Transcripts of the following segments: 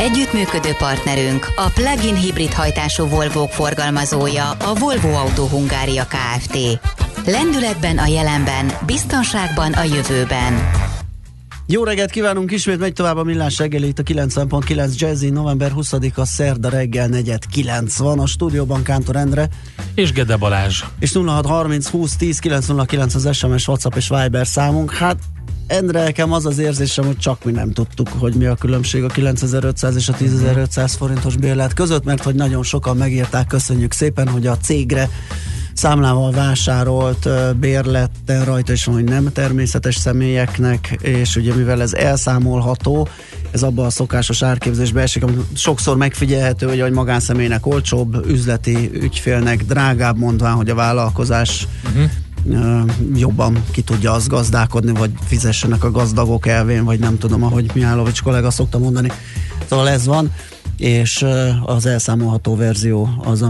Együttműködő partnerünk a plug-in hibrid hajtású Volvók forgalmazója, a Volvo Autó Hungária Kft. Lendületben a jelenben, biztonságban a jövőben. Jó reggelt kívánunk, ismét megy tovább a Millás reggeli, itt a 90.9 Jazzy, november 20-a, szerda reggel 4:09 van. A stúdióban Kántor Endre és Gede Balázs. És 0630 20 10 909 az SMS, WhatsApp és Viber számunk. Hát Endre, nekem az az érzésem, hogy csak mi nem tudtuk, hogy mi a különbség a 9500 és a 10.500 forintos bérlet között, mert hogy nagyon sokan megírták, köszönjük szépen, hogy a cégre számlával vásárolt bérletten rajta is van, hogy nem természetes személyeknek, és ugye mivel ez elszámolható, ez abban a szokásos árképzésbe esik, amit sokszor megfigyelhető, hogy egy magánszemélynek olcsóbb, üzleti ügyfélnek drágább, mondván, hogy a vállalkozás jobban ki tudja azt gazdálkodni, vagy fizessenek a gazdagok elvén, vagy nem tudom, ahogy Miálovics kollega szokta mondani. Szóval ez van, és az elszámolható verzió az,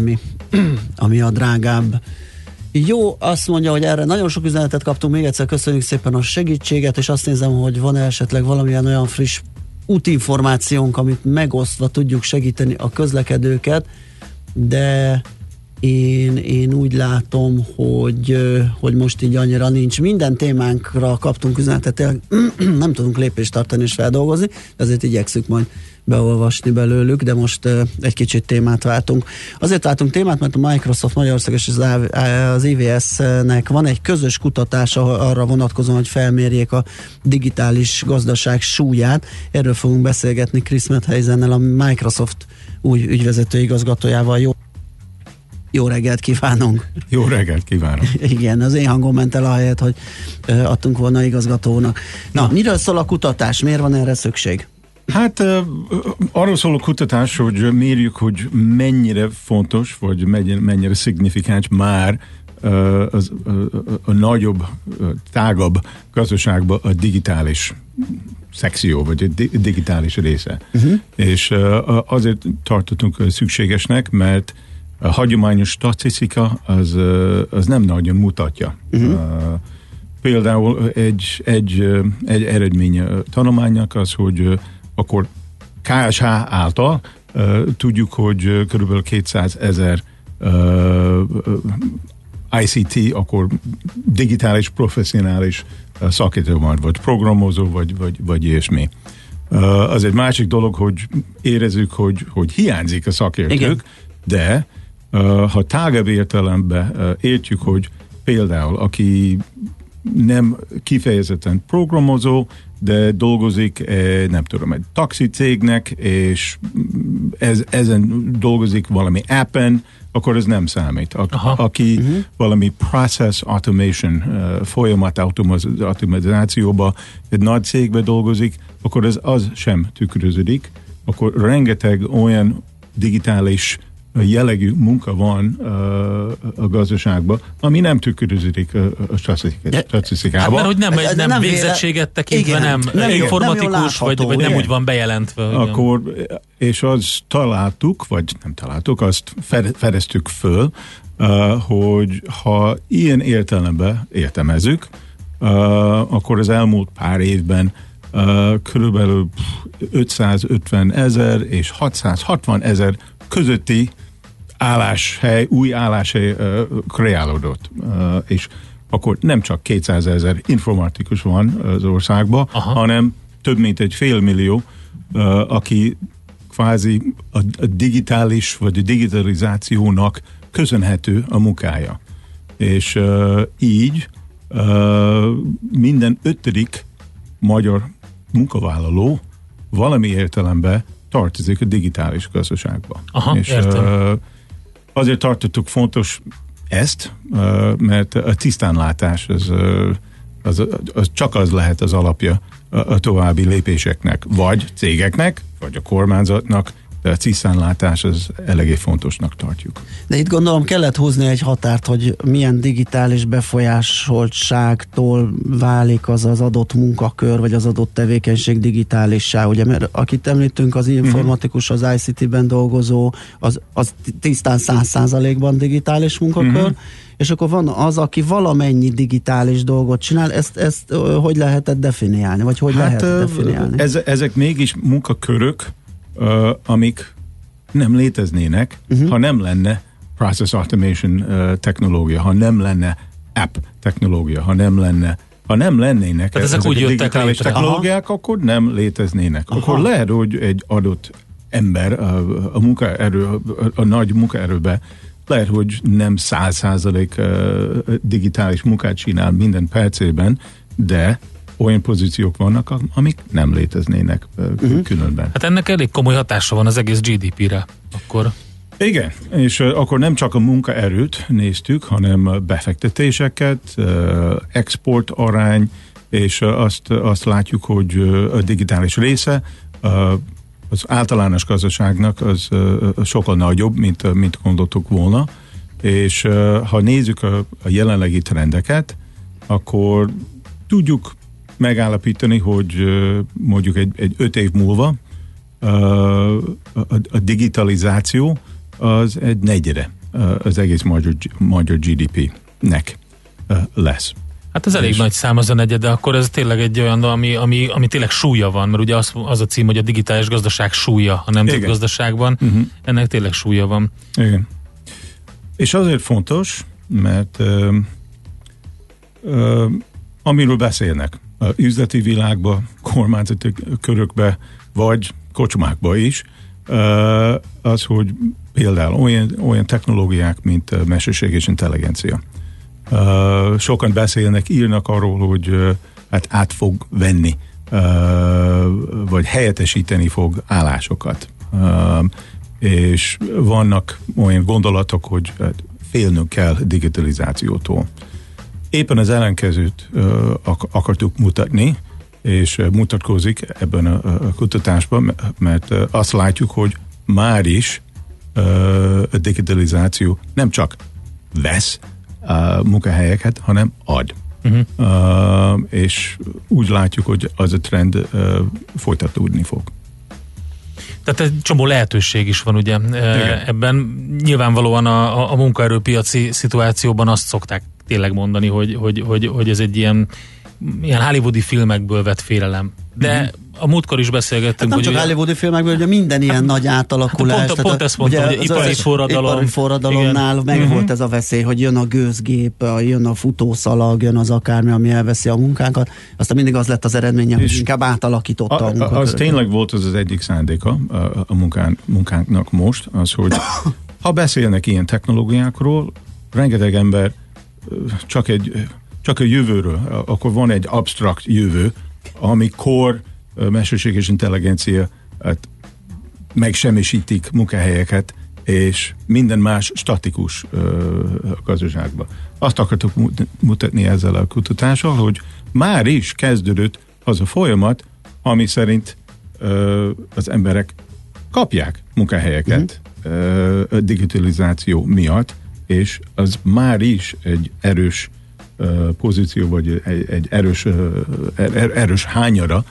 ami a drágább. Jó, azt mondja, hogy erre nagyon sok üzenetet kaptunk, még egyszer köszönjük szépen a segítséget, és azt nézem, hogy van esetleg valamilyen olyan friss útinformációnk, amit megosztva tudjuk segíteni a közlekedőket, de Én úgy látom, hogy most így annyira nincs. Minden témánkra kaptunk üzenetet, nem tudunk lépést tartani és feldolgozni, ezért igyekszünk majd beolvasni belőlük, de most egy kicsit témát váltunk. Azért váltunk témát, mert a Microsoft Magyarország és az IVS-nek van egy közös kutatása arra vonatkozóan, hogy felmérjék a digitális gazdaság súlyát. Erről fogunk beszélgetni Chris Mattheisennel, a Microsoft új ügyvezető igazgatójával. Jó reggelt kívánunk! Jó reggelt kívánok! Igen, az én hangom ment el ahelyett, hogy adtunk volna igazgatónak. Na, miről szól a kutatás? Miért van erre szükség? Hát arról szól a kutatás, hogy mérjük, hogy mennyire fontos, vagy mennyire szignifikáns már a nagyobb, tágabb gazdaságban a digitális szekció, vagy a digitális része. És azért tartottunk szükségesnek, mert a hagyományos statisztika az nem nagyon mutatja. Például egy eredménye tanulmánynak az, hogy akkor KSH által tudjuk, hogy körülbelül 200 000 ICT, akkor digitális, professzionális szakértő van, vagy programozó, vagy ilyesmi. Az egy másik dolog, hogy érezzük, hogy hiányzik a szakértők, igen. De ha tágabb értelemben értjük, hogy például aki nem kifejezetten programozó, de dolgozik, nem tudom, egy taxi cégnek, és ezen dolgozik valami appen, akkor ez nem számít. Aki valami process automation, folyamat automatizációba, egy nagy cégbe dolgozik, akkor ez az sem tükröződik. Akkor rengeteg olyan digitális jellegű munka van a gazdaságban, ami nem tükröződik a statisztikába. Hát, mert hogy nem végzettséget tekintve, igen, nem informatikus, nem látható, vagy nem úgy van bejelentve. Akkor, és azt találtuk, vagy nem találtuk, azt fedeztük föl, hogy ha ilyen értelemben értelmezzük, akkor az elmúlt pár évben körülbelül 550 000 és 660 000 közötti álláshely, új álláshely kreálódott. És akkor nem csak 200 000 informatikus van az országban, hanem több mint egy 500 000, aki kvázi a digitális vagy a digitalizációnak köszönhető a munkája. És így minden 5. magyar munkavállaló valami értelemben tartozik a digitális gazdaságba. És azért tartottuk fontos ezt, mert a tisztánlátás az csak az lehet az alapja a további lépéseknek, vagy cégeknek, vagy a kormányzatnak, ciszánlátás az eléggé fontosnak tartjuk. De itt gondolom kellett húzni egy határt, hogy milyen digitális befolyásoltságtól válik az az adott munkakör, vagy az adott tevékenység digitálissá. Ugye, mert akit említünk, az informatikus, az ICT-ben dolgozó, az tisztán 100%-ban digitális munkakör, és akkor van az, aki valamennyi digitális dolgot csinál, ezt hogy lehetett definiálni? Vagy hogy lehet definiálni? Ezek mégis munkakörök, amik nem léteznének, ha nem lenne process automation technológia, ha nem lenne app technológia, ha nem lennének ezek úgy digitális technológiák, akkor nem léteznének. Aha. Akkor lehet, hogy egy adott ember a munkaerő, a nagy munkaerőbe lehet, hogy nem 100% digitális munkát csinál minden percében, de olyan pozíciók vannak, amik nem léteznének különben. Hát ennek elég komoly hatása van az egész GDP-re. Akkor... Igen, és akkor nem csak a munkaerőt néztük, hanem befektetéseket, export arány, és azt látjuk, hogy a digitális része az általános gazdaságnak az sokkal nagyobb, mint gondoltuk volna, és ha nézzük a jelenlegi trendeket, akkor tudjuk megállapítani, hogy mondjuk egy 5 év múlva a digitalizáció az egy negyede az egész magyar GDP-nek lesz. Hát ez elég nagy szám az a negyed, de akkor ez tényleg egy olyan, ami tényleg súlya van, mert ugye az a cím, hogy a digitális gazdaság súlya a nemzetgazdaságban, ennek tényleg súlya van. Igen. És azért fontos, mert amiről beszélnek, üzleti világba, kormányzati körökbe, vagy kocsmákba is, az, hogy például olyan technológiák, mint mesterséges intelligencia. Sokan beszélnek, írnak arról, hogy hát át fog venni, vagy helyettesíteni fog állásokat. És vannak olyan gondolatok, hogy félnünk kell digitalizációtól. Éppen az ellenkezőt akartuk mutatni, és mutatkozik ebben a kutatásban, mert azt látjuk, hogy már is a digitalizáció nem csak vesz a munkahelyeket, hanem ad. És úgy látjuk, hogy az a trend folytatódni fog. Tehát egy csomó lehetőség is van, ugye? Igen. Ebben nyilvánvalóan a munkaerőpiaci szituációban azt szokták tényleg mondani, hogy ez egy ilyen hollywoodi filmekből vett félelem. De a múltkor is beszélgettünk, hogy... Hát nem csak hollywoodi filmekből, ugye minden ilyen nagy átalakulás. Pont ezt mondtam, hogy ipari forradalomnál megvolt ez a veszély, hogy jön a gőzgép, jön a futószalag, jön az akármi, ami elveszi a munkánkat. Aztán mindig az lett az eredménye, hogy inkább átalakította a munkát. Az tényleg volt az egyik szándéka a munkánknak most, az, hogy ha beszélnek ilyen technológiákról, rengeteg ember csak a jövőről, akkor van egy absztrakt jövő, amikor mesterséges intelligencia megsemmisítik munkahelyeket, és minden más statikus a gazdaságban. Azt akartok mutatni ezzel a kutatással, hogy már is kezdődött az a folyamat, ami szerint az emberek kapják munkahelyeket a digitalizáció miatt, és az már is egy erős pozíció, vagy egy erős hányara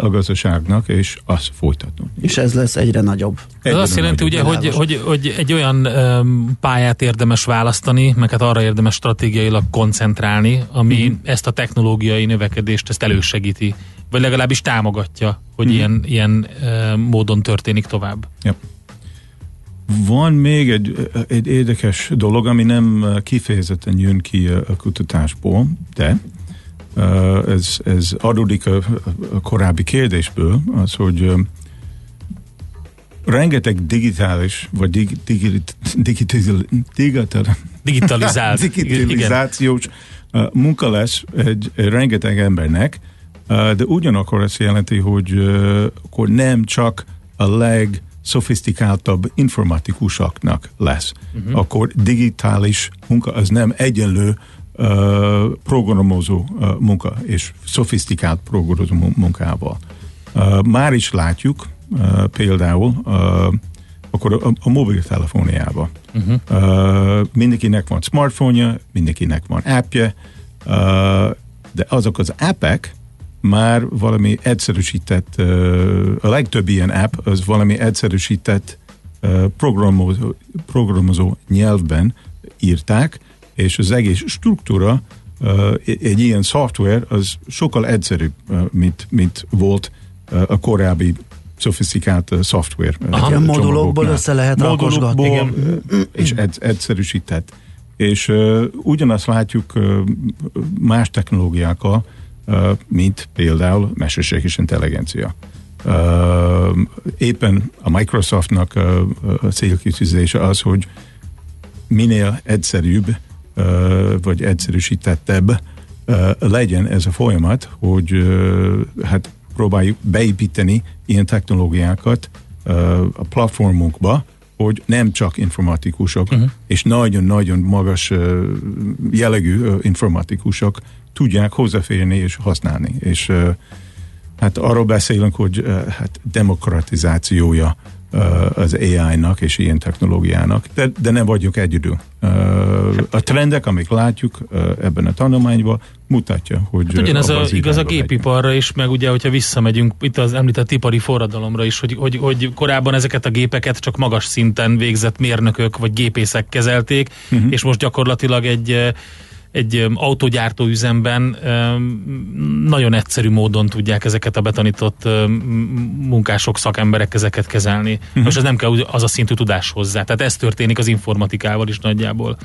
a gazdaságnak, és az folytatódik. És ez lesz egyre nagyobb. Ez azt jelenti, ugye, hogy egy olyan pályát érdemes választani, meg hát arra érdemes stratégiailag koncentrálni, ami ezt a technológiai növekedést ezt elősegíti, vagy legalábbis támogatja, hogy ilyen módon történik tovább. Yep. Van még egy érdekes dolog, ami nem kifejezetten jön ki a kutatásból, de ez adódik a korábbi kérdésből, az, hogy rengeteg digitális, vagy digitalizációs munka lesz egy rengeteg embernek, de ugyanakkor azt jelenti, hogy akkor nem csak a legszofisztikáltabb informatikusoknak lesz. Akkor digitális munka az nem egyenlő programozó munka és szofisztikált programozó munkával. Már is látjuk például, akkor a mobiltelefóniába. Uh-huh. Mindenkinek van smartphone-ja, mindenkinek van appje, de azok az appek már valami egyszerűsített, a legtöbb ilyen app az valami egyszerűsített programozó nyelvben írták, és az egész struktúra, egy ilyen szoftver az sokkal egyszerűbb, mint volt a korábbi szofisztikált szoftver. A modulokból össze lehet rakosgatni. Igen. És egyszerűsített. És ugyanazt látjuk más technológiákkal, mint például mesterséges intelligencia. Éppen a Microsoftnak a célkitűzése az, hogy minél egyszerűbb vagy egyszerűsítettebb legyen ez a folyamat, hogy hát próbáljuk beépíteni ilyen technológiákat a platformunkba, hogy nem csak informatikusok, uh-huh. és nagyon-nagyon magas jellegű informatikusok tudják hozzáférni és használni. És hát arról beszélünk, hogy hát demokratizációja az AI-nak és ilyen technológiának, de nem vagyunk egyedül. A trendek, amik látjuk ebben a tanulmányban, mutatja, hogy... Hát ugyanez igaz a gépiparra is, meg ugye, hogyha visszamegyünk itt az említett ipari forradalomra is, hogy korábban ezeket a gépeket csak magas szinten végzett mérnökök vagy gépészek kezelték, uh-huh. és most gyakorlatilag egy autógyártó üzemben nagyon egyszerű módon tudják ezeket a betanított munkások, szakemberek ezeket kezelni. Uh-huh. Most ez nem kell az a szintű tudás hozzá. Tehát ez történik az informatikával is nagyjából.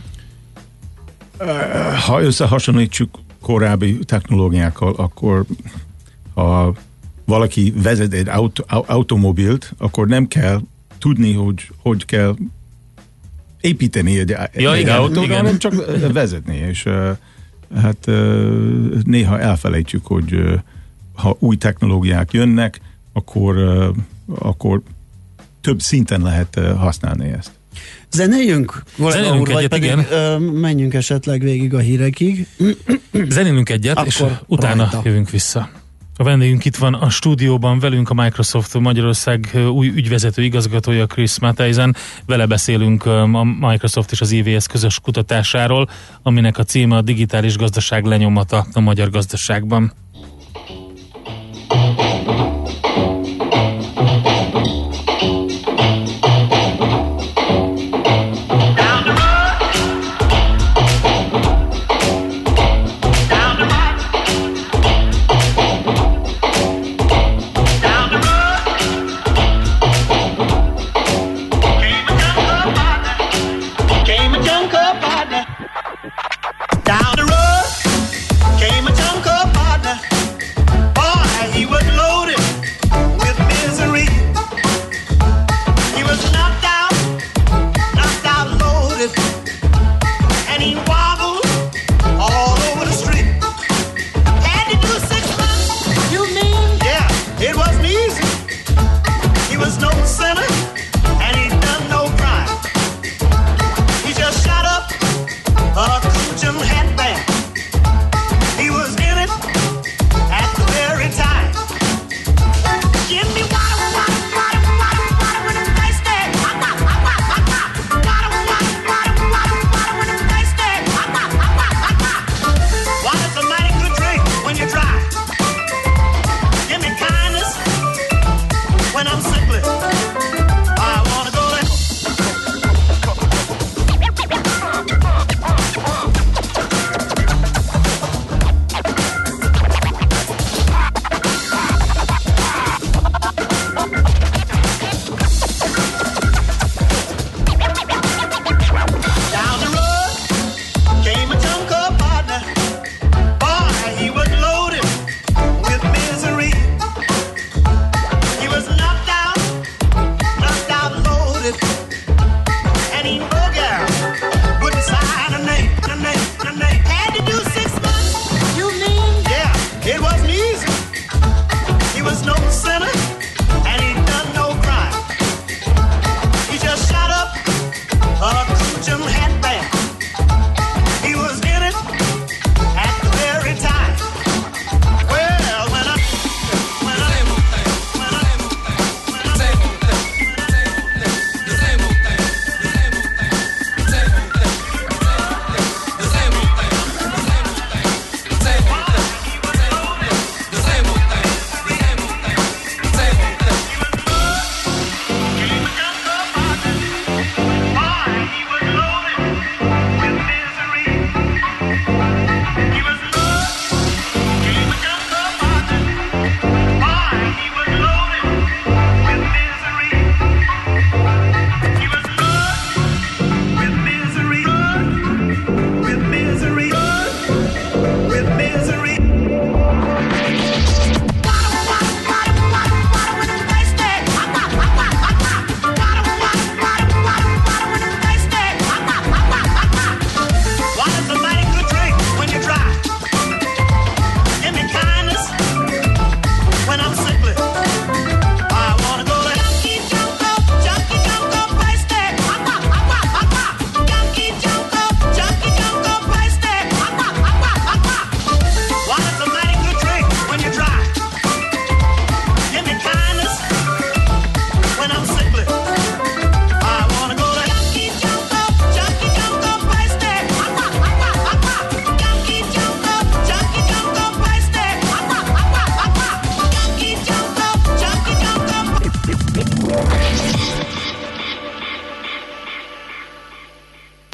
Ha összehasonlítsuk korábbi technológiákkal, akkor ha valaki vezet egy automobilt, akkor nem kell tudni, hogy kell építeni egy autót, hanem csak vezetni, és hát néha elfelejtjük, hogy ha új technológiák jönnek, akkor több szinten lehet használni ezt. Zenéljünk egyet, pedig, igen. Menjünk esetleg végig a hírekig. Zenélünk egyet, akkor és utána jövünk vissza. A vendégünk itt van a stúdióban velünk, a Microsoft Magyarország új ügyvezető igazgatója, Chris Mattheisen. Vele beszélünk a Microsoft és az IVS közös kutatásáról, aminek a címe a digitális gazdaság lenyomata a magyar gazdaságban.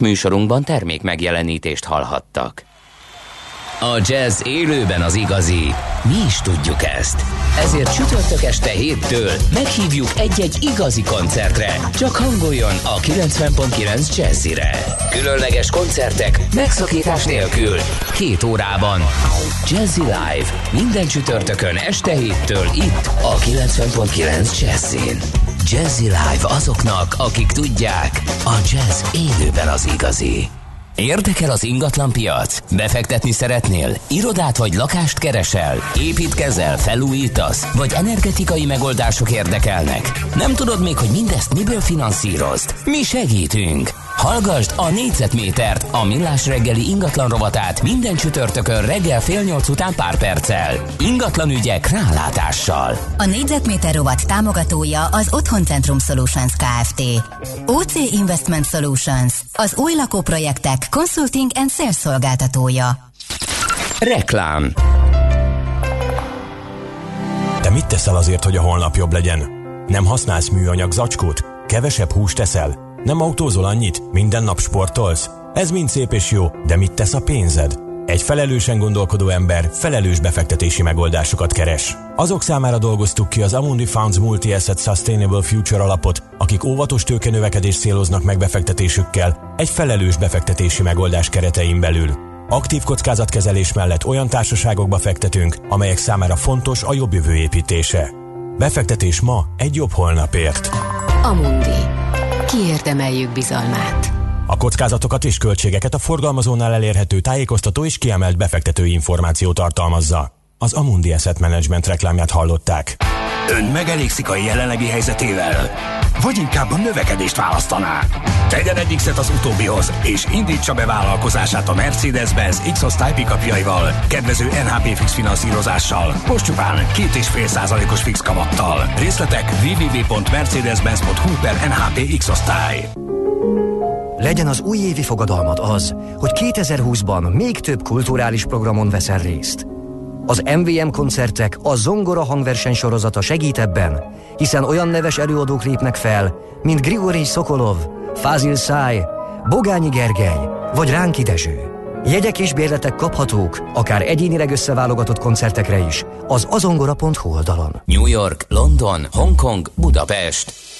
Műsorunkban termék megjelenítést hallhattak. A jazz élőben az igazi. Mi is tudjuk ezt. Ezért csütörtök este 7-től meghívjuk egy-egy igazi koncertre. Csak hangoljon a 90.9 Jazzire. Különleges koncertek megszakítás nélkül. 2 órában. Jazzy Live. Minden csütörtökön este 7-től itt a 90.9 Jazzin. Jazzy Live azoknak, akik tudják, a jazz élőben az igazi. Érdekel az ingatlanpiac? Befektetni szeretnél? Irodát vagy lakást keresel? Építkezel, felújítasz? Vagy energetikai megoldások érdekelnek? Nem tudod még, hogy mindezt miből finanszírozd? Mi segítünk! Hallgasd a Négyzetmétert, a Millás reggeli ingatlan rovatát minden csütörtökön reggel fél 8 után pár perccel. Ingatlanügyek rálátással. A Négyzetméter rovat támogatója az Otthon Centrum Solutions Kft. OC Investment Solutions, az új lakóprojektek consulting and sales szolgáltatója. Reklám. Te mit teszel azért, hogy a holnap jobb legyen? Nem használsz műanyag zacskót? Kevesebb húst eszel? Nem autózol annyit? Minden nap sportolsz? Ez mind szép és jó, de mit tesz a pénzed? Egy felelősen gondolkodó ember felelős befektetési megoldásokat keres. Azok számára dolgoztuk ki az Amundi Funds Multi Asset Sustainable Future alapot, akik óvatos tőkenövekedést céloznak meg befektetésükkel egy felelős befektetési megoldás keretein belül. Aktív kockázatkezelés mellett olyan társaságokba fektetünk, amelyek számára fontos a jobb jövő építése. Befektetés ma egy jobb holnapért. Amundi. Kiérdemeljük bizalmát. A kockázatokat és költségeket a forgalmazónál elérhető tájékoztató és kiemelt befektetői információ tartalmazza. Az Amundi Asset Management reklámját hallották. Ön megelégszik a jelenlegi helyzetével? Vagy inkább a növekedést választaná? Tegyen egy X-et az utóbbihoz, és indítsa be vállalkozását a Mercedes-Benz X-osztály pikapjaival, kedvező NHP fix finanszírozással, most csupán 2,5%-os fix kamattal. Részletek www.mercedes-benz.hu/NHP X-osztály. Legyen az újévi fogadalmad az, hogy 2020-ban még több kulturális programon veszel részt. Az MVM koncertek, a zongora hangverseny sorozata segít ebben, hiszen olyan neves előadók lépnek fel, mint Grigori Szokolov, Fázil Száj, Bogányi Gergely vagy Ránki Dezső. Jegyek és bérletek kaphatók, akár egyénileg összeválogatott koncertekre is, az azongora.hu oldalon. New York, London, Hongkong, Budapest.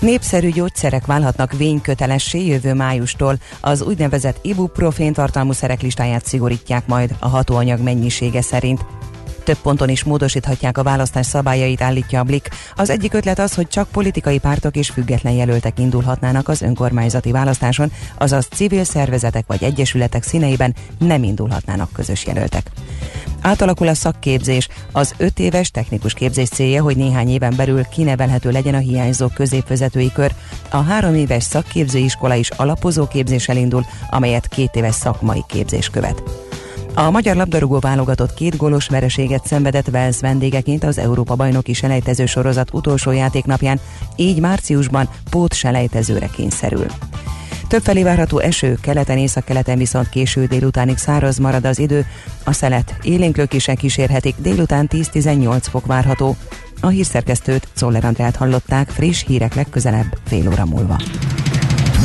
Népszerű gyógyszerek válhatnak vénykötelessé jövő májustól. Az úgynevezett ibuprofén tartalmú szerek listáját szigorítják majd a hatóanyag mennyisége szerint. Több ponton is módosíthatják a választás szabályait, állítja a Blik. Az egyik ötlet az, hogy csak politikai pártok és független jelöltek indulhatnának az önkormányzati választáson, azaz civil szervezetek vagy egyesületek színeiben nem indulhatnának közös jelöltek. Átalakul a szakképzés. Az 5 éves technikus képzés célja, hogy néhány éven belül kinevelhető legyen a hiányzó középvezetői kör. A 3 éves szakképzőiskola is alapozó képzéssel indul, amelyet 2 éves szakmai képzés követ. A magyar labdarúgó válogatott 2 gólos vereséget szenvedett Wales vendégeként az Európa-bajnoki selejtező sorozat utolsó játéknapján, így márciusban pótselejtezőre kényszerül. Többfelé várható eső, keleten, északkeleten viszont késő délutánig száraz marad az idő, a szelet élénk lökések kísérhetik, délután 10-18 fok várható. A hírszerkesztőt, Czoller Andrát hallották, friss hírek legközelebb fél óra múlva.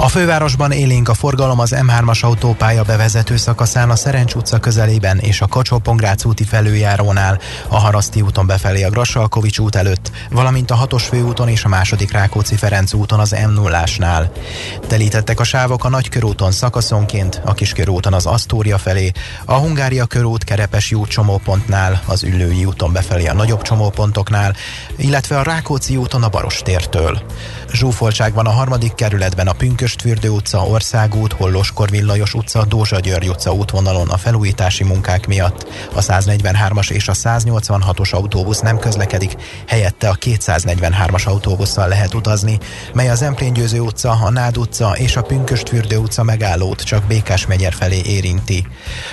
A fővárosban élénk a forgalom az M3-as autópálya bevezető szakaszán, a Szerencs utca közelében és a Kacsó-Pongrác úti felüljárónál, a Haraszti úton befelé a Grassalkovics út előtt, valamint a 6-os főúton és a 2. Rákóczi-Ferenc úton az M0-ásnál. Telítettek a sávok a Nagykörúton szakaszonként, a Kiskörúton az Asztória felé, a Hungária körút Kerepesi út csomópontnál, az Üllői úton befelé a nagyobb csomópontoknál, illetve a Rákóczi úton a Barostértől. Zsúfoltság van a 3. kerületben a Pünkös Pünkösdfürdő utca, Országút, Hollós-Korvin-Lajos utca, Dózsa-György utca útvonalon a felújítási munkák miatt. A 143-as és a 186-os autóbusz nem közlekedik, helyette a 243-as autóbusszal lehet utazni, mely a Zemplén-Győző utca, a Nád utca és a Pünkösdfürdő utca megállót csak Békás-megyer felé érinti.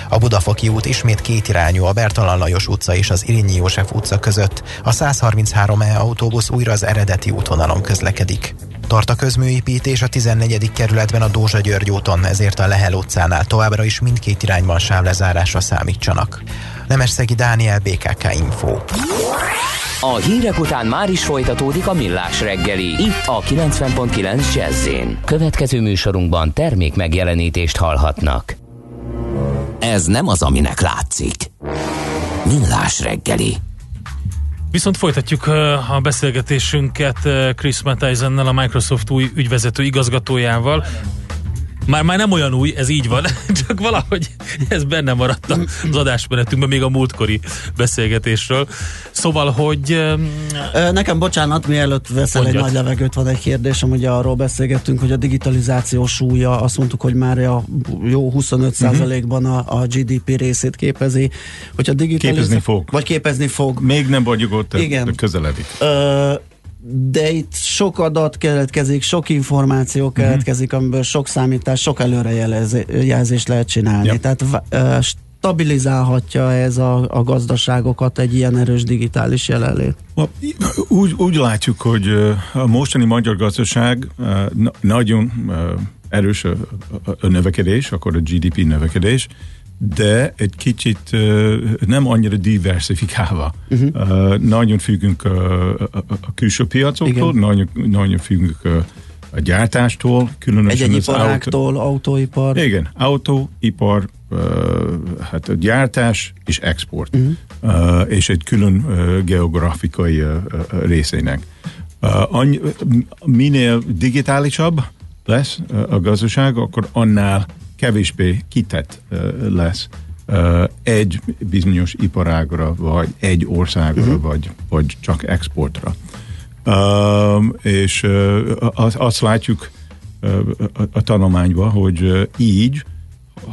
A Budafoki út ismét kétirányú a Bertalan Lajos utca és az Irényi József utca között, a 133E autóbusz újra az eredeti útvonalon közlekedik. Tart a közműépítés a 14. kerületben a Dózsa György úton, ezért a Lehel utcánál továbbra is mindkét irányban sávlezárásra számítsanak. Nemesszegi Dániel, BKK Info. A hírek után már is folytatódik a Millás reggeli, itt a 90.9 Jazz-en. Következő műsorunkban termék megjelenítést hallhatnak. Ez nem az, aminek látszik. Millás reggeli. Viszont folytatjuk a beszélgetésünket Chris Mattheisennel, a Microsoft új ügyvezető igazgatójával. Már nem olyan új, ez így van, csak valahogy ez benne maradt az adásmenetünkben, még a múltkori beszélgetésről. Szóval, hogy... Nekem bocsánat, mielőtt veszel mondjad. Egy nagy levegőt, van egy kérdésem, ugye arról beszélgettünk, hogy a digitalizáció súlya, azt mondtuk, hogy már a jó 25%-ban a GDP részét képezi. Hogy a képezni fog. Vagy képezni fog. Még nem vagyunk ott, de közeledik. De itt sok adat keletkezik, sok információ keletkezik, amiből sok számítás, sok előrejelzést lehet csinálni. Yep. Tehát stabilizálhatja ez a gazdaságokat egy ilyen erős digitális jelenlét. Úgy látjuk, hogy a mostani magyar gazdaság nagyon erős a növekedés, akkor a GDP növekedés, de egy kicsit nem annyira diversifikálva. Nagyon függünk a külső piacoktól, nagyon függünk a gyártástól, különösen az iparáktól, autóipar. Igen, autóipar, hát a gyártás és export, és egy külön geográfikai részének. Minél digitálisabb lesz a gazdaság, akkor annál kevésbé kitett lesz egy bizonyos iparágra, vagy egy országra, vagy csak exportra. És azt látjuk a tanulmányban, hogy így,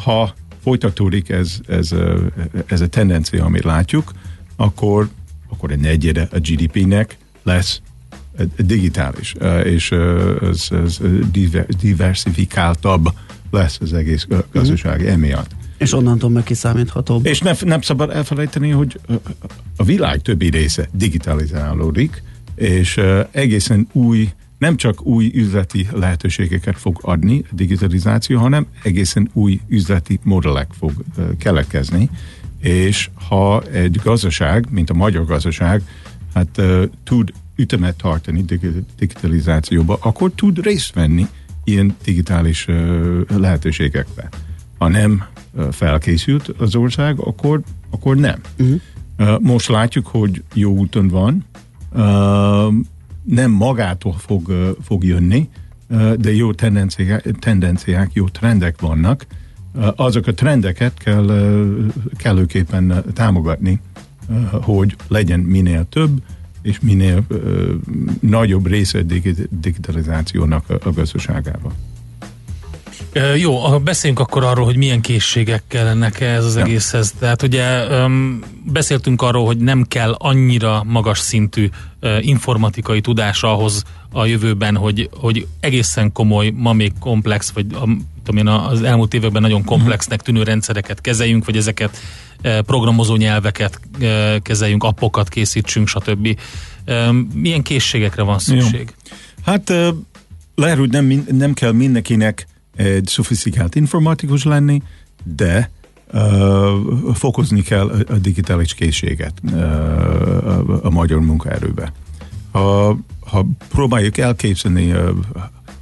ha folytatódik ez a tendencia, amit látjuk, akkor egy negyede a GDP-nek lesz digitális, és ez diversifikáltabb lesz az egész gazdaság emiatt. És onnantól meg kiszámíthatóbb. És nem szabad elfelejteni, hogy a világ többi része digitalizálódik, és egészen új, nem csak új üzleti lehetőségeket fog adni a digitalizáció, hanem egészen új üzleti modellek fog keletkezni, és ha egy gazdaság, mint a magyar gazdaság, hát tud ütemet tartani digitalizációba, akkor tud részt venni ilyen digitális lehetőségekbe. Ha nem felkészült az ország, akkor nem. Most látjuk, hogy jó úton van, nem magától fog jönni, de jó tendenciák, jó trendek vannak. Azok a trendeket kell kellőképpen támogatni, hogy legyen minél több, és minél nagyobb része digitalizációnak a gazdaságában. Jó, beszéljünk akkor arról, hogy milyen készségek kellenek ez az egészhez. Tehát ugye beszéltünk arról, hogy nem kell annyira magas szintű informatikai tudás ahhoz a jövőben, hogy egészen komoly, ma még komplex, vagy az elmúlt években nagyon komplexnek tűnő rendszereket kezeljünk, vagy ezeket programozó nyelveket kezeljünk, appokat készítsünk, stb. Milyen készségekre van szükség? Jó. Hát lehet, hogy nem kell mindenkinek egy szofisztikált informatikus lenni, de fokozni kell a digitális készséget a magyar munkaerőbe. Ha próbáljuk elképzelni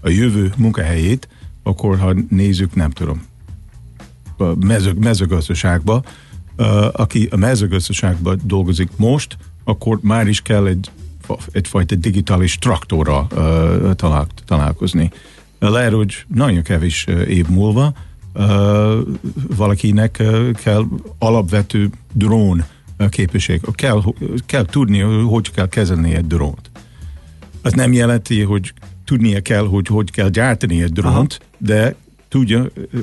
a jövő munkahelyét, akkor ha nézzük, nem tudom, a mezőgazdaságba, aki a mezőgazdaságban dolgozik most, akkor már is kell egyfajta digitális traktorra találkozni. Lehet, hogy nagyon kevés év múlva valakinek kell alapvető drón képesség. Kell tudni, hogy kell kezelni egy drónt. Az nem jelenti, hogy tudnia kell, hogy hogy kell gyártani egy drónt, de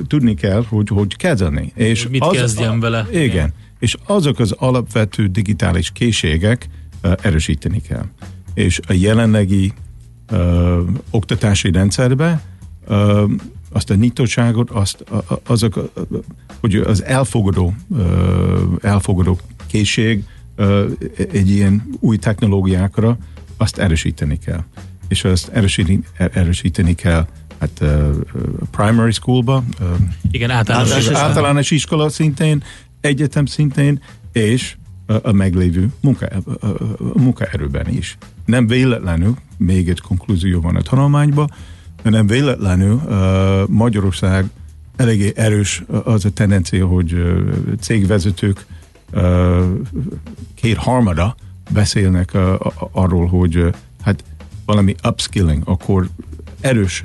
tudni kell, hogy hogy kezelni. És mit kezdjen vele. Igen. És azok az alapvető digitális készségek erősíteni kell. És a jelenlegi oktatási rendszerben azt a nyitottságot, hogy az elfogadó készség egy ilyen új technológiákra, azt erősíteni kell. És azt erősíteni kell hát primary schoolba, igen, általános iskola szintén, egyetem szintén, és a meglévő munkaerőben is. Nem véletlenül, még egy konklúzió van a tanulmányban, nem véletlenül Magyarország eléggé erős az a tendencia, hogy cégvezetők kétharmada beszélnek arról, hogy hát valami upskilling, akkor erős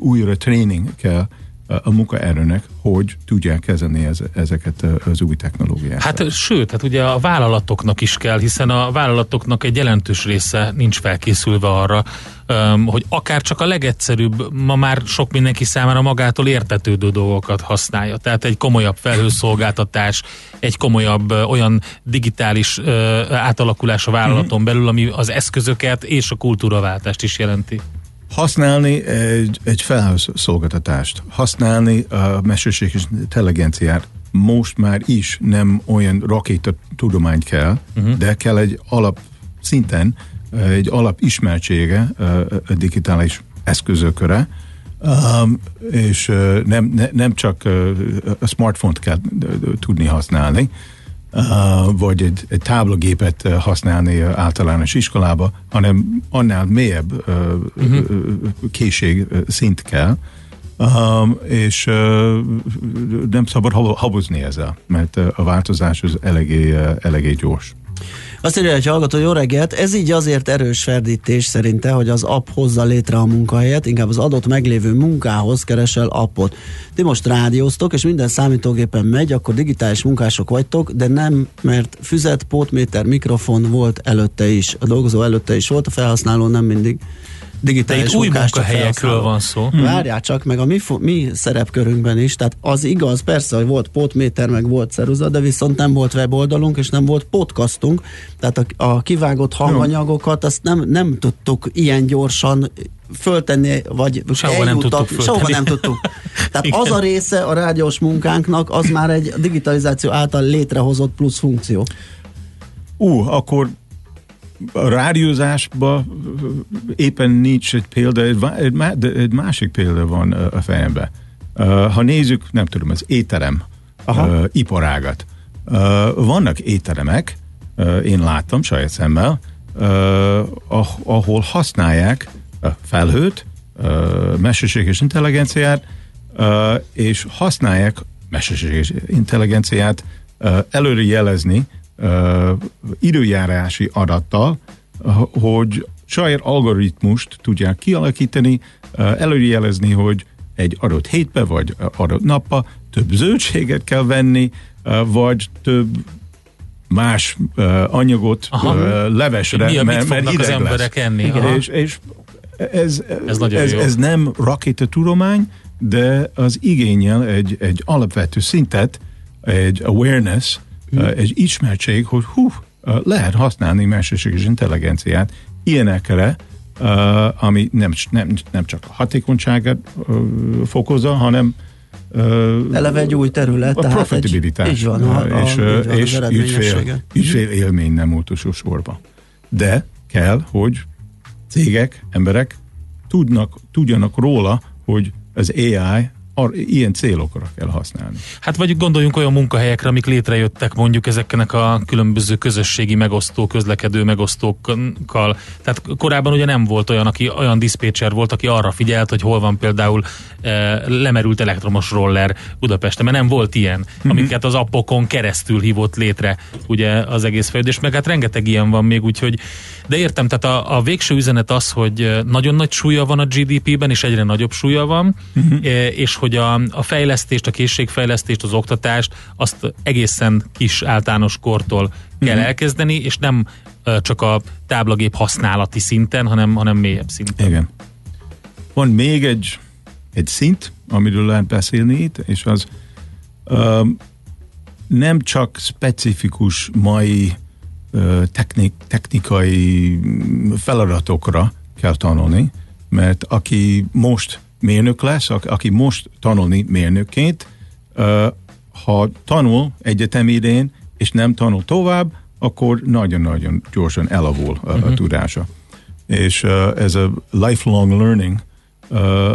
újra tréning kell a munkaerőnek, hogy tudják kezelni ezeket az új technológiákat. Hát sőt, hát ugye a vállalatoknak is kell, hiszen a vállalatoknak egy jelentős része nincs felkészülve arra, hogy akár csak a legegyszerűbb, ma már sok mindenki számára magától értetődő dolgokat használja. Tehát egy komolyabb felhőszolgáltatás, egy komolyabb olyan digitális átalakulás a vállalaton belül, ami az eszközöket és a kultúraváltást is jelenti. Használni egy felhőszolgáltatást, használni a mesterséges intelligenciát. Most már is nem olyan rakétatudomány kell, de kell egy alapszinten, egy alapismertsége a digitális eszközökre, és nem csak a smartphone-t kell tudni használni, vagy egy táblagépet használni általános iskolába, hanem annál mélyebb készség szint kell, és nem szabad habozni ezzel, mert a változás az eléggé gyors. Azt írja egy hallgató, jó reggelt, ez így azért erős ferdítés szerinte, hogy az app hozza létre a munkahelyet, inkább az adott meglévő munkához keresel appot. Ti most rádióztok, és minden számítógépen megy, akkor digitális munkások vagytok, de nem, mert füzet, pótméter, mikrofon volt előtte is, a dolgozó előtte is volt, a felhasználó nem mindig digitális munkás. Új munkahelyekről van szó. Várjál csak, meg a mi szerepkörünkben is, tehát az igaz, persze, hogy volt pótméter, meg volt ceruza, de viszont nem volt weboldalunk, és nem volt podcastunk, tehát a kivágott hanganyagokat, azt nem tudtuk ilyen gyorsan föltenni, vagy sehova nem tudtuk. Tehát az a része a rádiós munkánknak, az már egy digitalizáció által létrehozott plusz funkció. Akkor a rádiózásban éppen nincs egy példa, egy másik példa van a fejemben. Ha nézzük, nem tudom, az étterem iparágat. Vannak étteremek, én láttam saját szemmel, ahol használják a felhőt, mesterséges intelligenciát, és használják mesterséges intelligenciát előre jelezni, időjárási adattal, hogy saját algoritmust tudják kialakítani, előjelezni, hogy egy adott hétbe vagy adott napba több zöldséget kell venni, vagy több más anyagot levesre, mert ideg az emberek enni. És ez nem rakétatudomány, de az igényel egy alapvető szintet, egy awareness, egy ismertség, hogy lehet használni mesterséges intelligenciát ilyenekre, ami nem csak a hatékonyságát fokozza, hanem eleve egy új terület, a profitabilitás és ügyfél élmény nem utolsó sorba. De kell, hogy cégek, emberek tudjanak róla, hogy az AI ilyen célokra kell használni. Hát vagy gondoljunk olyan munkahelyekre, amik létrejöttek mondjuk ezeknek a különböző közösségi megosztó, közlekedő megosztókkal. Tehát korábban ugye nem volt olyan, aki olyan diszpécser volt, aki arra figyelt, hogy hol van például lemerült elektromos roller Budapesten, mert nem volt ilyen, amiket az appokon keresztül hívott létre ugye az egész fejlődés, meg hát rengeteg ilyen van még, úgyhogy de értem, tehát a végső üzenet az, hogy nagyon nagy súlya van a GDP-ben, és egyre nagyobb súlya van, és hogy a fejlesztést, a készségfejlesztést, az oktatást, azt egészen kis általános kortól kell elkezdeni, és nem csak a táblagép használati szinten, hanem mélyebb szinten. Igen. Van még egy szint, amiről lehet beszélni itt, és az nem csak specifikus mai technikai feladatokra kell tanulni, mert aki most mérnök lesz, aki most tanulni mérnökként, ha tanul egyetem idén, és nem tanul tovább, akkor nagyon-nagyon gyorsan elavul a tudása. És ez a lifelong learning,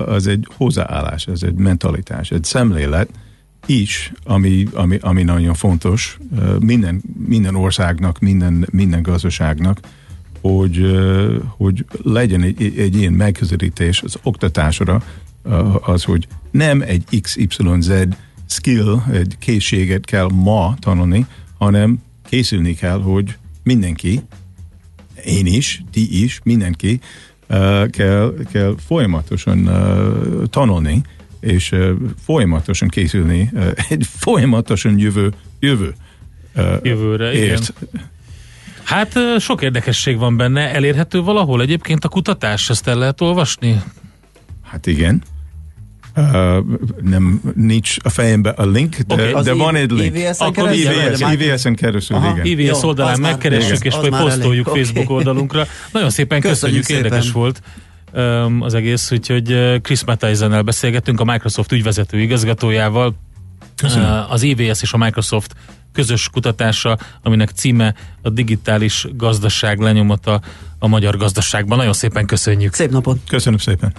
az egy hozzáállás, ez egy mentalitás, egy szemlélet is, ami nagyon fontos minden országnak, minden gazdaságnak, hogy legyen egy ilyen megközelítés az oktatásra, az, hogy nem egy XYZ skill, egy készséget kell ma tanulni, hanem készülni kell, hogy mindenki, én is, ti is, mindenki kell folyamatosan tanulni, és folyamatosan készülni egy folyamatosan jövőre, ért. Igen. Hát sok érdekesség van benne, elérhető valahol egyébként a kutatás, ezt el lehet olvasni? Hát igen. Nem, nincs a fejemben a link, de van egy link. IVS-en keresztül, igen. IVS oldalán megkeressük, és majd posztoljuk Facebook oldalunkra. Nagyon szépen köszönjük, érdekes volt az egész, úgyhogy Chris Mattheisennel beszélgettünk, a Microsoft ügyvezető igazgatójával. Az IVS és a Microsoft közös kutatása, aminek címe a digitális gazdaság lenyomata a magyar gazdaságban. Nagyon szépen köszönjük. Szép napot. Köszönöm szépen.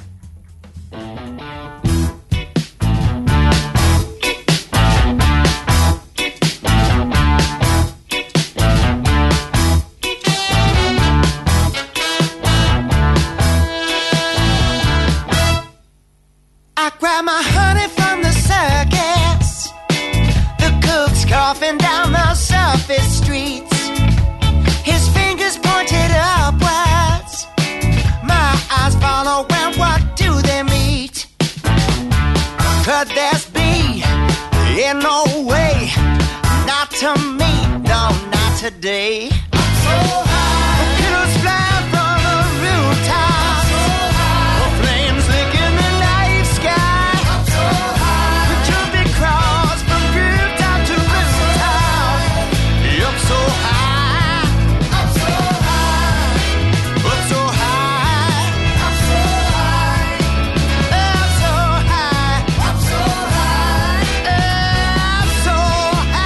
Today I'm so high, the pillows fly from the rooftops. I'm so high, the flames licking the night sky. I'm so high, the truth it crawls from rooftop to rooftop. I'm so high, I'm so high, but so high. I'm so high, I'm so high, I'm so high, I'm so high, I'm so high.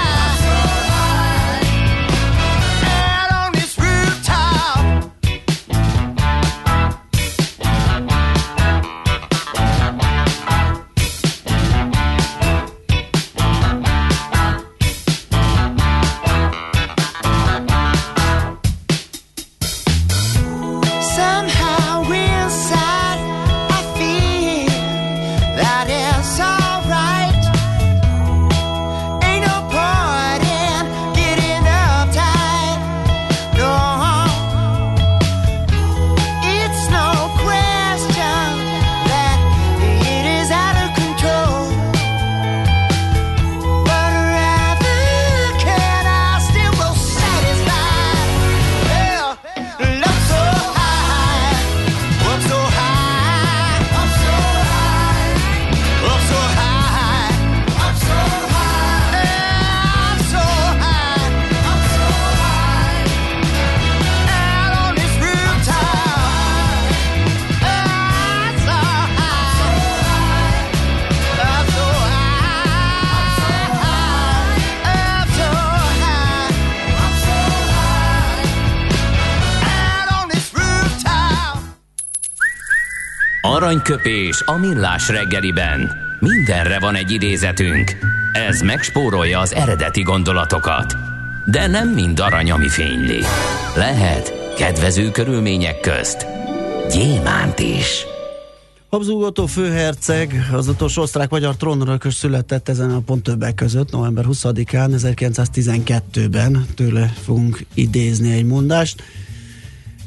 Aranyköpés a millás reggeliben. Mindenre van egy idézetünk. Ez megspórolja az eredeti gondolatokat. De nem mind arany, ami fényli. Lehet kedvező körülmények közt gyémánt is. Habsburg Ottó főherceg az utolsó osztrák-magyar trónörökös született, ezen a pont többek között, november 20-án, 1912-ben. Tőle fogunk idézni egy mondást.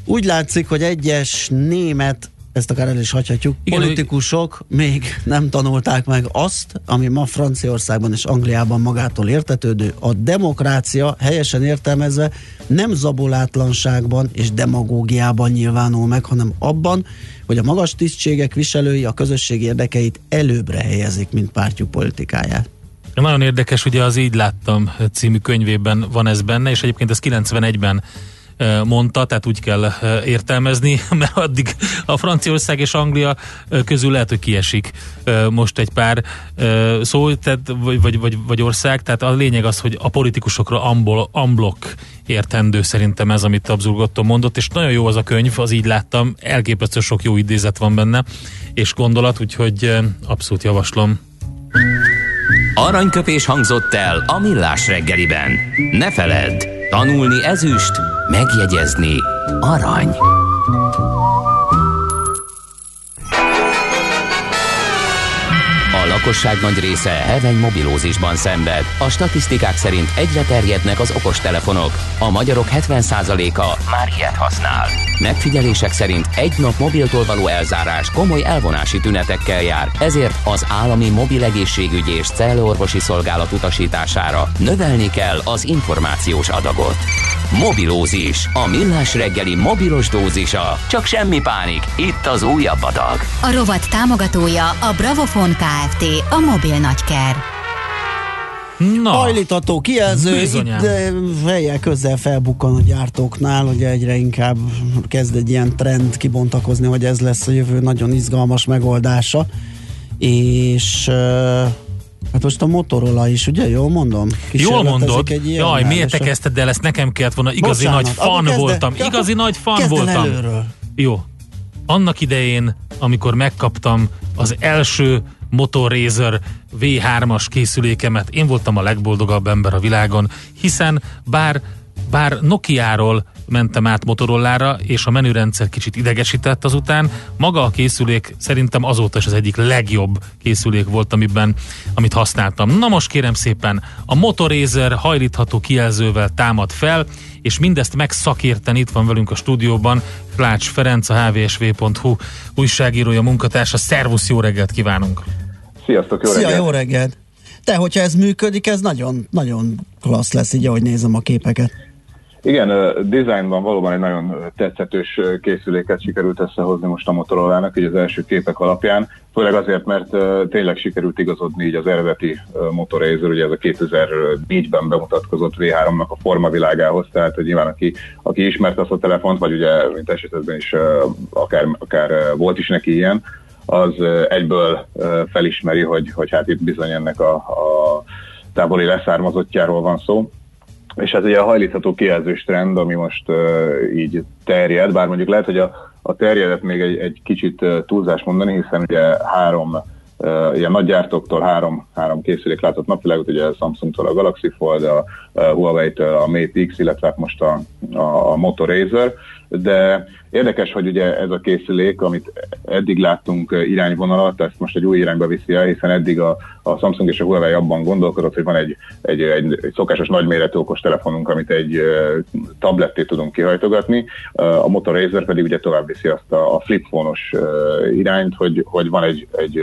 Úgy látszik, hogy egyes német ezt akár el is hagyhatjuk. Igen, politikusok még nem tanulták meg azt, ami ma Franciaországban és Angliában magától értetődő. A demokrácia helyesen értelmezve nem zabolátlanságban és demagógiában nyilvánul meg, hanem abban, hogy a magas tisztségek viselői a közösség érdekeit előbbre helyezik, mint pártjuk politikáját. Nagyon érdekes, ugye az Így láttam című könyvében van ez benne, és egyébként ez 91-ben mondta, tehát úgy kell értelmezni, mert addig a Franciaország és Anglia közül lehet, hogy kiesik most egy pár szó, tehát, vagy ország, tehát a lényeg az, hogy a politikusokra amblok értendő szerintem ez, amit Habsburg Ottó mondott, és nagyon jó az a könyv, az Így láttam, elképesztő sok jó idézet van benne, és gondolat, úgyhogy abszolút javaslom. Aranyköpés hangzott el a Millás reggeliben. Ne feledd, tanulni ezüst, megjegyezni arany. A lakosság nagy része heveny mobilózisban szenved. A statisztikák szerint egyre terjednek az okostelefonok. A magyarok 70%-a már ilyet használ. Megfigyelések szerint egy nap mobiltól való elzárás komoly elvonási tünetekkel jár, ezért az állami mobil egészségügyi és cellorvosi szolgálat utasítására növelni kell az információs adagot. Mobilózis, a Millás reggeli mobilos dózisa. Csak semmi pánik, itt az újabb adag. A rovat támogatója a Bravofon Kft., a mobil nagyker. Na, hajlítató kijelző, fejjel közel felbukkan a gyártóknál, hogy egyre inkább kezd egy ilyen trend kibontakozni, hogy ez lesz a jövő nagyon izgalmas megoldása, és hát most a Motorola is, ugye? Jól mondom? Jól mondod. Jaj, miért te kezdted el? Ezt nekem kellett volna. Igazi nagy fan voltam. Igazi nagy fan voltam. Jó. Annak idején, amikor megkaptam az első Motor Razr V3-as készülékemet, én voltam a legboldogabb ember a világon, hiszen bár Nokiáról mentem át Motorolára, és a menürendszer kicsit idegesített azután, maga a készülék szerintem azóta is az egyik legjobb készülék volt, amit használtam. Na most kérem szépen, a Motor Razr hajlítható kijelzővel támad fel, és mindezt megszakérteni itt van velünk a stúdióban Szlács Ferenc, a hvg.hu újságírója, munkatársa. Szervusz, jó reggelt kívánunk! Sziasztok, jó reggelt! Szia, jó reggelt! De hogyha ez működik, ez nagyon, nagyon klassz lesz, így ahogy nézem a képeket. Igen, designban valóban egy nagyon tetszetős készüléket sikerült összehozni most a Motorolának, így az első képek alapján, főleg azért, mert tényleg sikerült igazodni így az eredeti Motor Razr, ugye ez a 2004-ben bemutatkozott V3-nak a formavilágához, tehát hogy nyilván aki ismert azt a telefont, vagy ugye mint esetben is akár volt is neki ilyen, az egyből felismeri, hogy hát itt bizony ennek a távoli leszármazottjáról van szó. És ez ugye a hajlítható kijelzős trend, ami most így terjed, bár mondjuk lehet, hogy a terjedet még egy kicsit túlzás mondani, hiszen ugye ilyen nagy gyártóktól három készülék látott napvilágot, ugye a Samsungtól a Galaxy Fold, a Huawei-től a Mate X, illetve most a Motor Razr, de érdekes, hogy ugye ez a készülék, amit eddig láttunk irányvonalat, ezt most egy új irányba viszi el, hiszen eddig a Samsung és a Huawei abban gondolkodott, hogy van egy szokásos nagyméretű okostelefonunk, amit egy tabletté tudunk kihajtogatni, a Motor Razr pedig ugye tovább viszi azt a flipfonos irányt, hogy van egy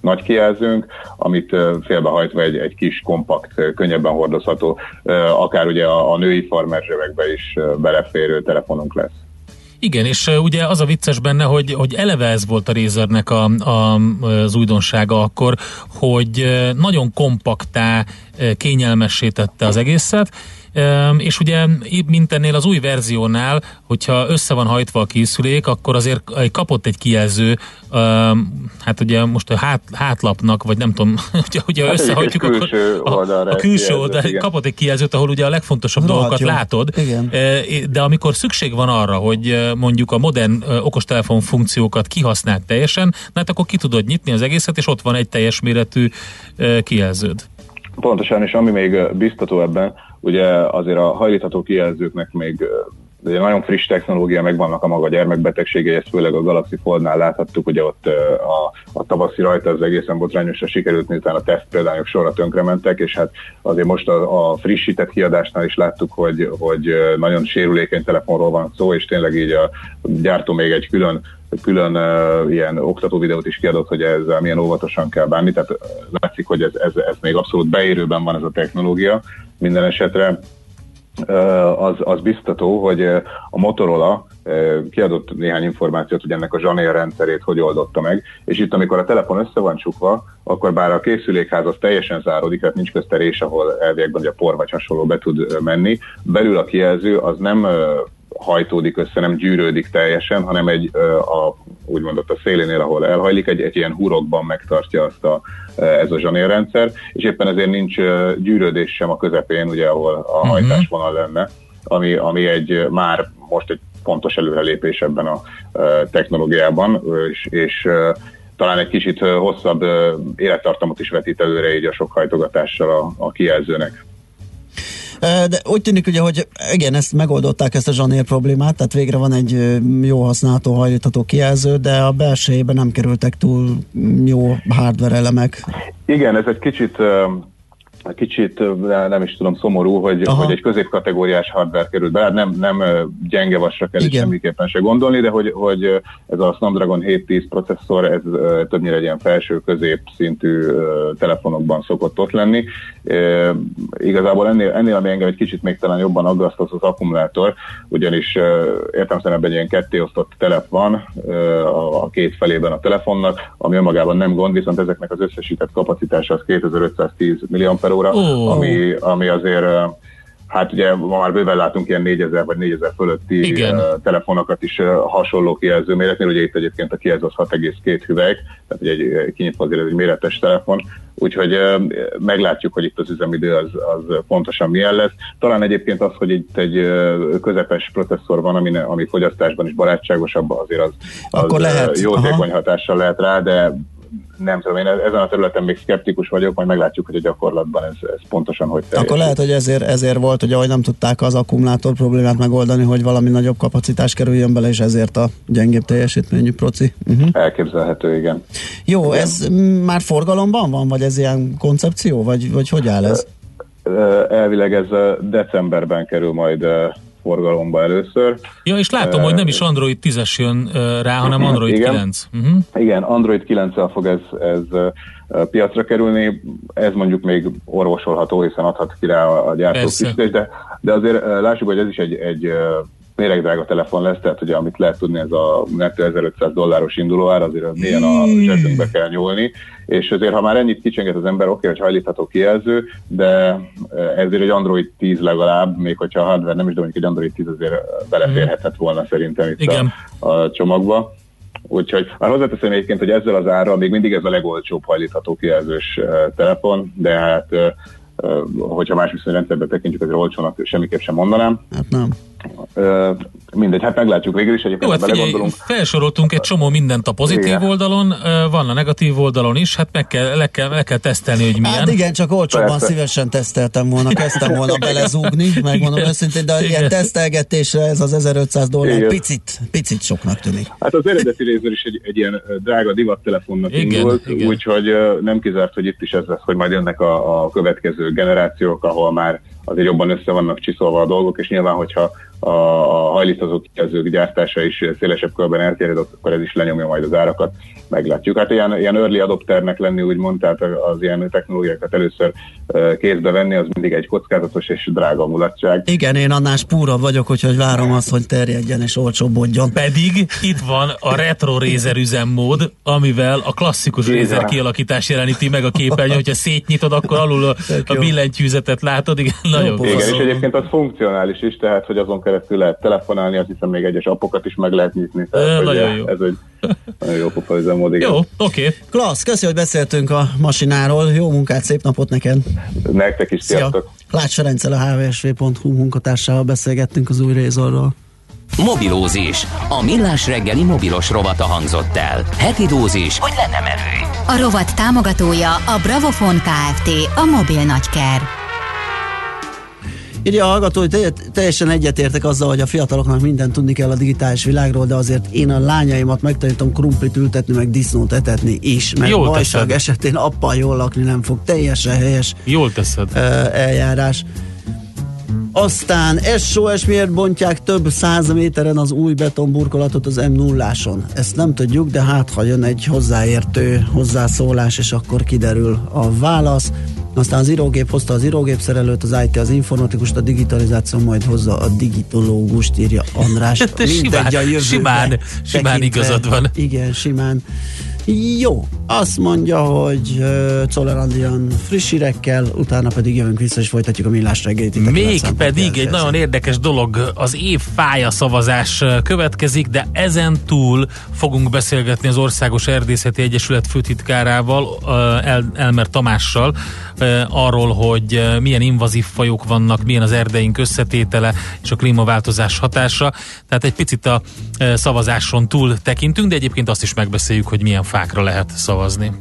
nagy kijelzőnk, amit félbehajtva egy kis, kompakt, könnyebben hordozható, akár ugye a női farmerzsebekbe is beleférő telefonunk lesz. Igen, és ugye az a vicces benne, hogy eleve ez volt a Razrnek az újdonsága akkor, hogy nagyon kompaktá, kényelmessé tette az egészet, és ugye mint ennél az új verziónál, hogyha össze van hajtva a készülék, akkor azért kapott egy kijelző, hát ugye most a hátlapnak, vagy nem tudom, hogyha hát összehajtjuk, akkor a külső oldalra kapott egy kijelzőt, ahol ugye a legfontosabb dolgokat látod, igen. De amikor szükség van arra, hogy mondjuk a modern okostelefon funkciókat kihasznált teljesen, hát akkor ki tudod nyitni az egészet, és ott van egy teljes méretű kijelződ. Pontosan, és ami még biztató ebben, ugye azért a hajlítható kijelzőknek még ugye nagyon friss technológia, megvannak a maga gyermekbetegségei, ezt főleg a Galaxy Foldnál láthattuk, ugye ott a tavaszi rajta az egészen botrányosra sikerült, miután a tesztpéldányok sorra tönkrementek, és hát azért most a frissített kiadásnál is láttuk, hogy nagyon sérülékeny telefonról van szó, és tényleg így a gyártó még egy külön külön ilyen oktató videót is kiadott, hogy ezzel milyen óvatosan kell bánni, tehát látszik, hogy ez még abszolút beérőben van ez a technológia. Minden esetre az biztató, hogy a Motorola kiadott néhány információt, hogy ennek a zsanér rendszerét hogy oldotta meg, és itt, amikor a telefon össze van csukva, akkor bár a készülékház az teljesen záródik, tehát nincs közterés, ahol elviekben ugye a por vagy hasonló be tud menni, belül a kijelző az nem hajtódik össze, nem gyűrődik teljesen, hanem úgymond a szélénél, ahol elhajlik, egy ilyen hurokban megtartja azt ez a zsanérrendszer, és éppen ezért nincs gyűrődés sem a közepén, ugye, ahol a hajtásvonal lenne, ami egy már most egy fontos előrelépés ebben a technológiában, és talán egy kicsit hosszabb élettartamot is vetít előre így a sok hajtogatással a kijelzőnek. De úgy tűnik ugye, hogy igen, ezt megoldották, ezt a zsanér problémát, tehát végre van egy jó használható, hajlítható kijelző, de a belsejébe nem kerültek túl jó hardware elemek. Igen, ez egy kicsit nem is tudom, szomorú, hogy egy középkategóriás hardware került be, nem gyenge vasra kell semmiképpen se gondolni, de hogy ez a Snapdragon 710 processzor, ez többnyire egy ilyen felső-közép szintű telefonokban szokott ott lenni. Igazából ennél ami engem egy kicsit még talán jobban aggaszt, az akkumulátor, ugyanis értelemszerűen egy ilyen kettéosztott telep van a két felében a telefonnak, ami önmagában nem gond, viszont ezeknek az összesített kapacitása az 2510 mAh, ami azért, hát ugye már bőven látunk ilyen 4000 vagy 4000 fölötti telefonokat is hasonló kijelző méretnél, ugye itt egyébként a kijelző az 6,2 hüvelyk, tehát ugye egy kinyitva azért egy méretes telefon, úgyhogy meglátjuk, hogy itt az üzemidő az pontosan milyen lesz. Talán egyébként az, hogy itt egy közepes processzor van, ami fogyasztásban is barátságosabb, azért az jótékony hatással lehet rá, de nem tudom, én ezen a területen még szkeptikus vagyok, majd meglátjuk, hogy a gyakorlatban ez pontosan hogy terjed. Akkor lehet, hogy ezért volt, hogy ahogy nem tudták az akkumulátor problémát megoldani, hogy valami nagyobb kapacitás kerüljön bele, és ezért a gyengébb teljesítményű proci. Elképzelhető, igen. Jó, igen. Ez már forgalomban van, vagy ez ilyen koncepció, vagy hogy áll ez? Elvileg ez decemberben kerül majd forgalomba először. Ja, és látom, hogy nem is Android 10-es jön rá, hanem Android 9. Igen, Android 9-el fog ez piacra kerülni. Ez mondjuk még orvosolható, hiszen adhat ki rá a gyártó fizetést, de azért lássuk, hogy ez is egy méregdrága telefon lesz, tehát ugye amit lehet tudni, ez a nettó $1500 indulóár, azért milyen a zsebünkbe kell nyúlni, és azért ha már ennyit kicsenget az ember, oké, hogy hajlítható kijelző, de ezért egy Android 10 legalább, még hogyha a hardware nem is, de mondjuk egy Android 10 azért beleférhetett volna szerintem itt a csomagba. Úgyhogy már hozzáteszem egyébként, hogy ezzel az árral még mindig ez a legolcsóbb hajlítható kijelzős telefon, de hát hogyha más viszony rendszerben tekintjük, azért olcsónak semmiképp sem mondanám. Hát nem. Mindegy, hát meglátjuk végül is, egyébként hát belegondolunk. Felsoroltunk egy csomó mindent a pozitív oldalon, van a negatív oldalon is, hát le kell tesztelni, hogy milyen. Hát igen, csak olcsóban szívesen teszteltem volna, kezdtem volna belezúgni, megmondom őszintén, de ilyen tesztelgetésre ez az $1500 picit soknak tűnik. Hát az eredeti részben is egy ilyen drága divattelefonnak indult, úgyhogy nem kizárt, hogy itt is ez lesz, hogy majd jönnek a következő generációk, ahol már azért jobban össze vannak csiszolva a dolgok, és nyilván, hogyha a hajlítható kijelzők gyártása is szélesebb körben elterjed, akkor ez is lenyomja majd az árakat, meglátjuk. Hát ilyen early adopternek lenni, úgymond, tehát az ilyen technológiákat először kézbe venni, az mindig egy kockázatos és drága mulatság. Igen, én annál spúrabb vagyok, hogy várom azt, hogy terjedjen és olcsóbbodjon. Pedig itt van a retro rézer üzemmód, amivel a klasszikus rézer kialakítás jeleníti meg a képernyőn, hogyha szétnyitod, akkor alul a billentyűzetet látod, igen, nagyon jó. Igen, és egyébként az funkcionális is, tehát hogy azon keresztül lehet telefonálni, azt hiszem még egyes appokat is meg lehet nyitni. Tehát, ez egy nagyon jó pofa üzemmód. Jó, oké. Klassz, köszi, hogy beszéltünk a masináról. Jó munkát, szép napot neked. Nektek is, sziasztok. Szlács Ferenccel, a hvsv.hu munkatársával beszélgettünk az új rézorról. Mobilózis. A millás reggeli mobilos rovata hangzott el. Heti dózis, hogy lenne merő. A rovat támogatója a Bravofon Kft., a mobil nagyker. Írja a hallgató, hogy teljesen egyetértek azzal, hogy a fiataloknak mindent tudni kell a digitális világról, de azért én a lányaimat megtanítom krumplit ültetni, meg disznót etetni is, mert bajság esetén appal jól lakni nem fog. Teljesen helyes eljárás. Aztán SOS miért bontják több 100 méteren az új betonburkolatot az M0-áson? Ezt nem tudjuk, de hát ha jön egy hozzáértő hozzászólás, és akkor kiderül a válasz. Aztán az írógép hozta az írógépszerelőt, az IT az informatikust, a digitalizáció majd hozza a digitológust, írja András. Mindegy, a jövőbe simán igazad van. Igen, simán. Jó, azt mondja, hogy Czoller Andrián friss hírekkel, utána pedig jövünk vissza, és folytatjuk a millás reggelit. Még pedig egy nagyon érdekes dolog, az év fája szavazás következik, de ezen túl fogunk beszélgetni az Országos Erdészeti Egyesület főtitkárával, Elmer Tamással, arról, hogy milyen invazív fajok vannak, milyen az erdeink összetétele és a klímaváltozás hatása. Tehát egy picit a szavazáson túl tekintünk, de egyébként azt is megbeszéljük, hogy milyen fákra lehet szavazni.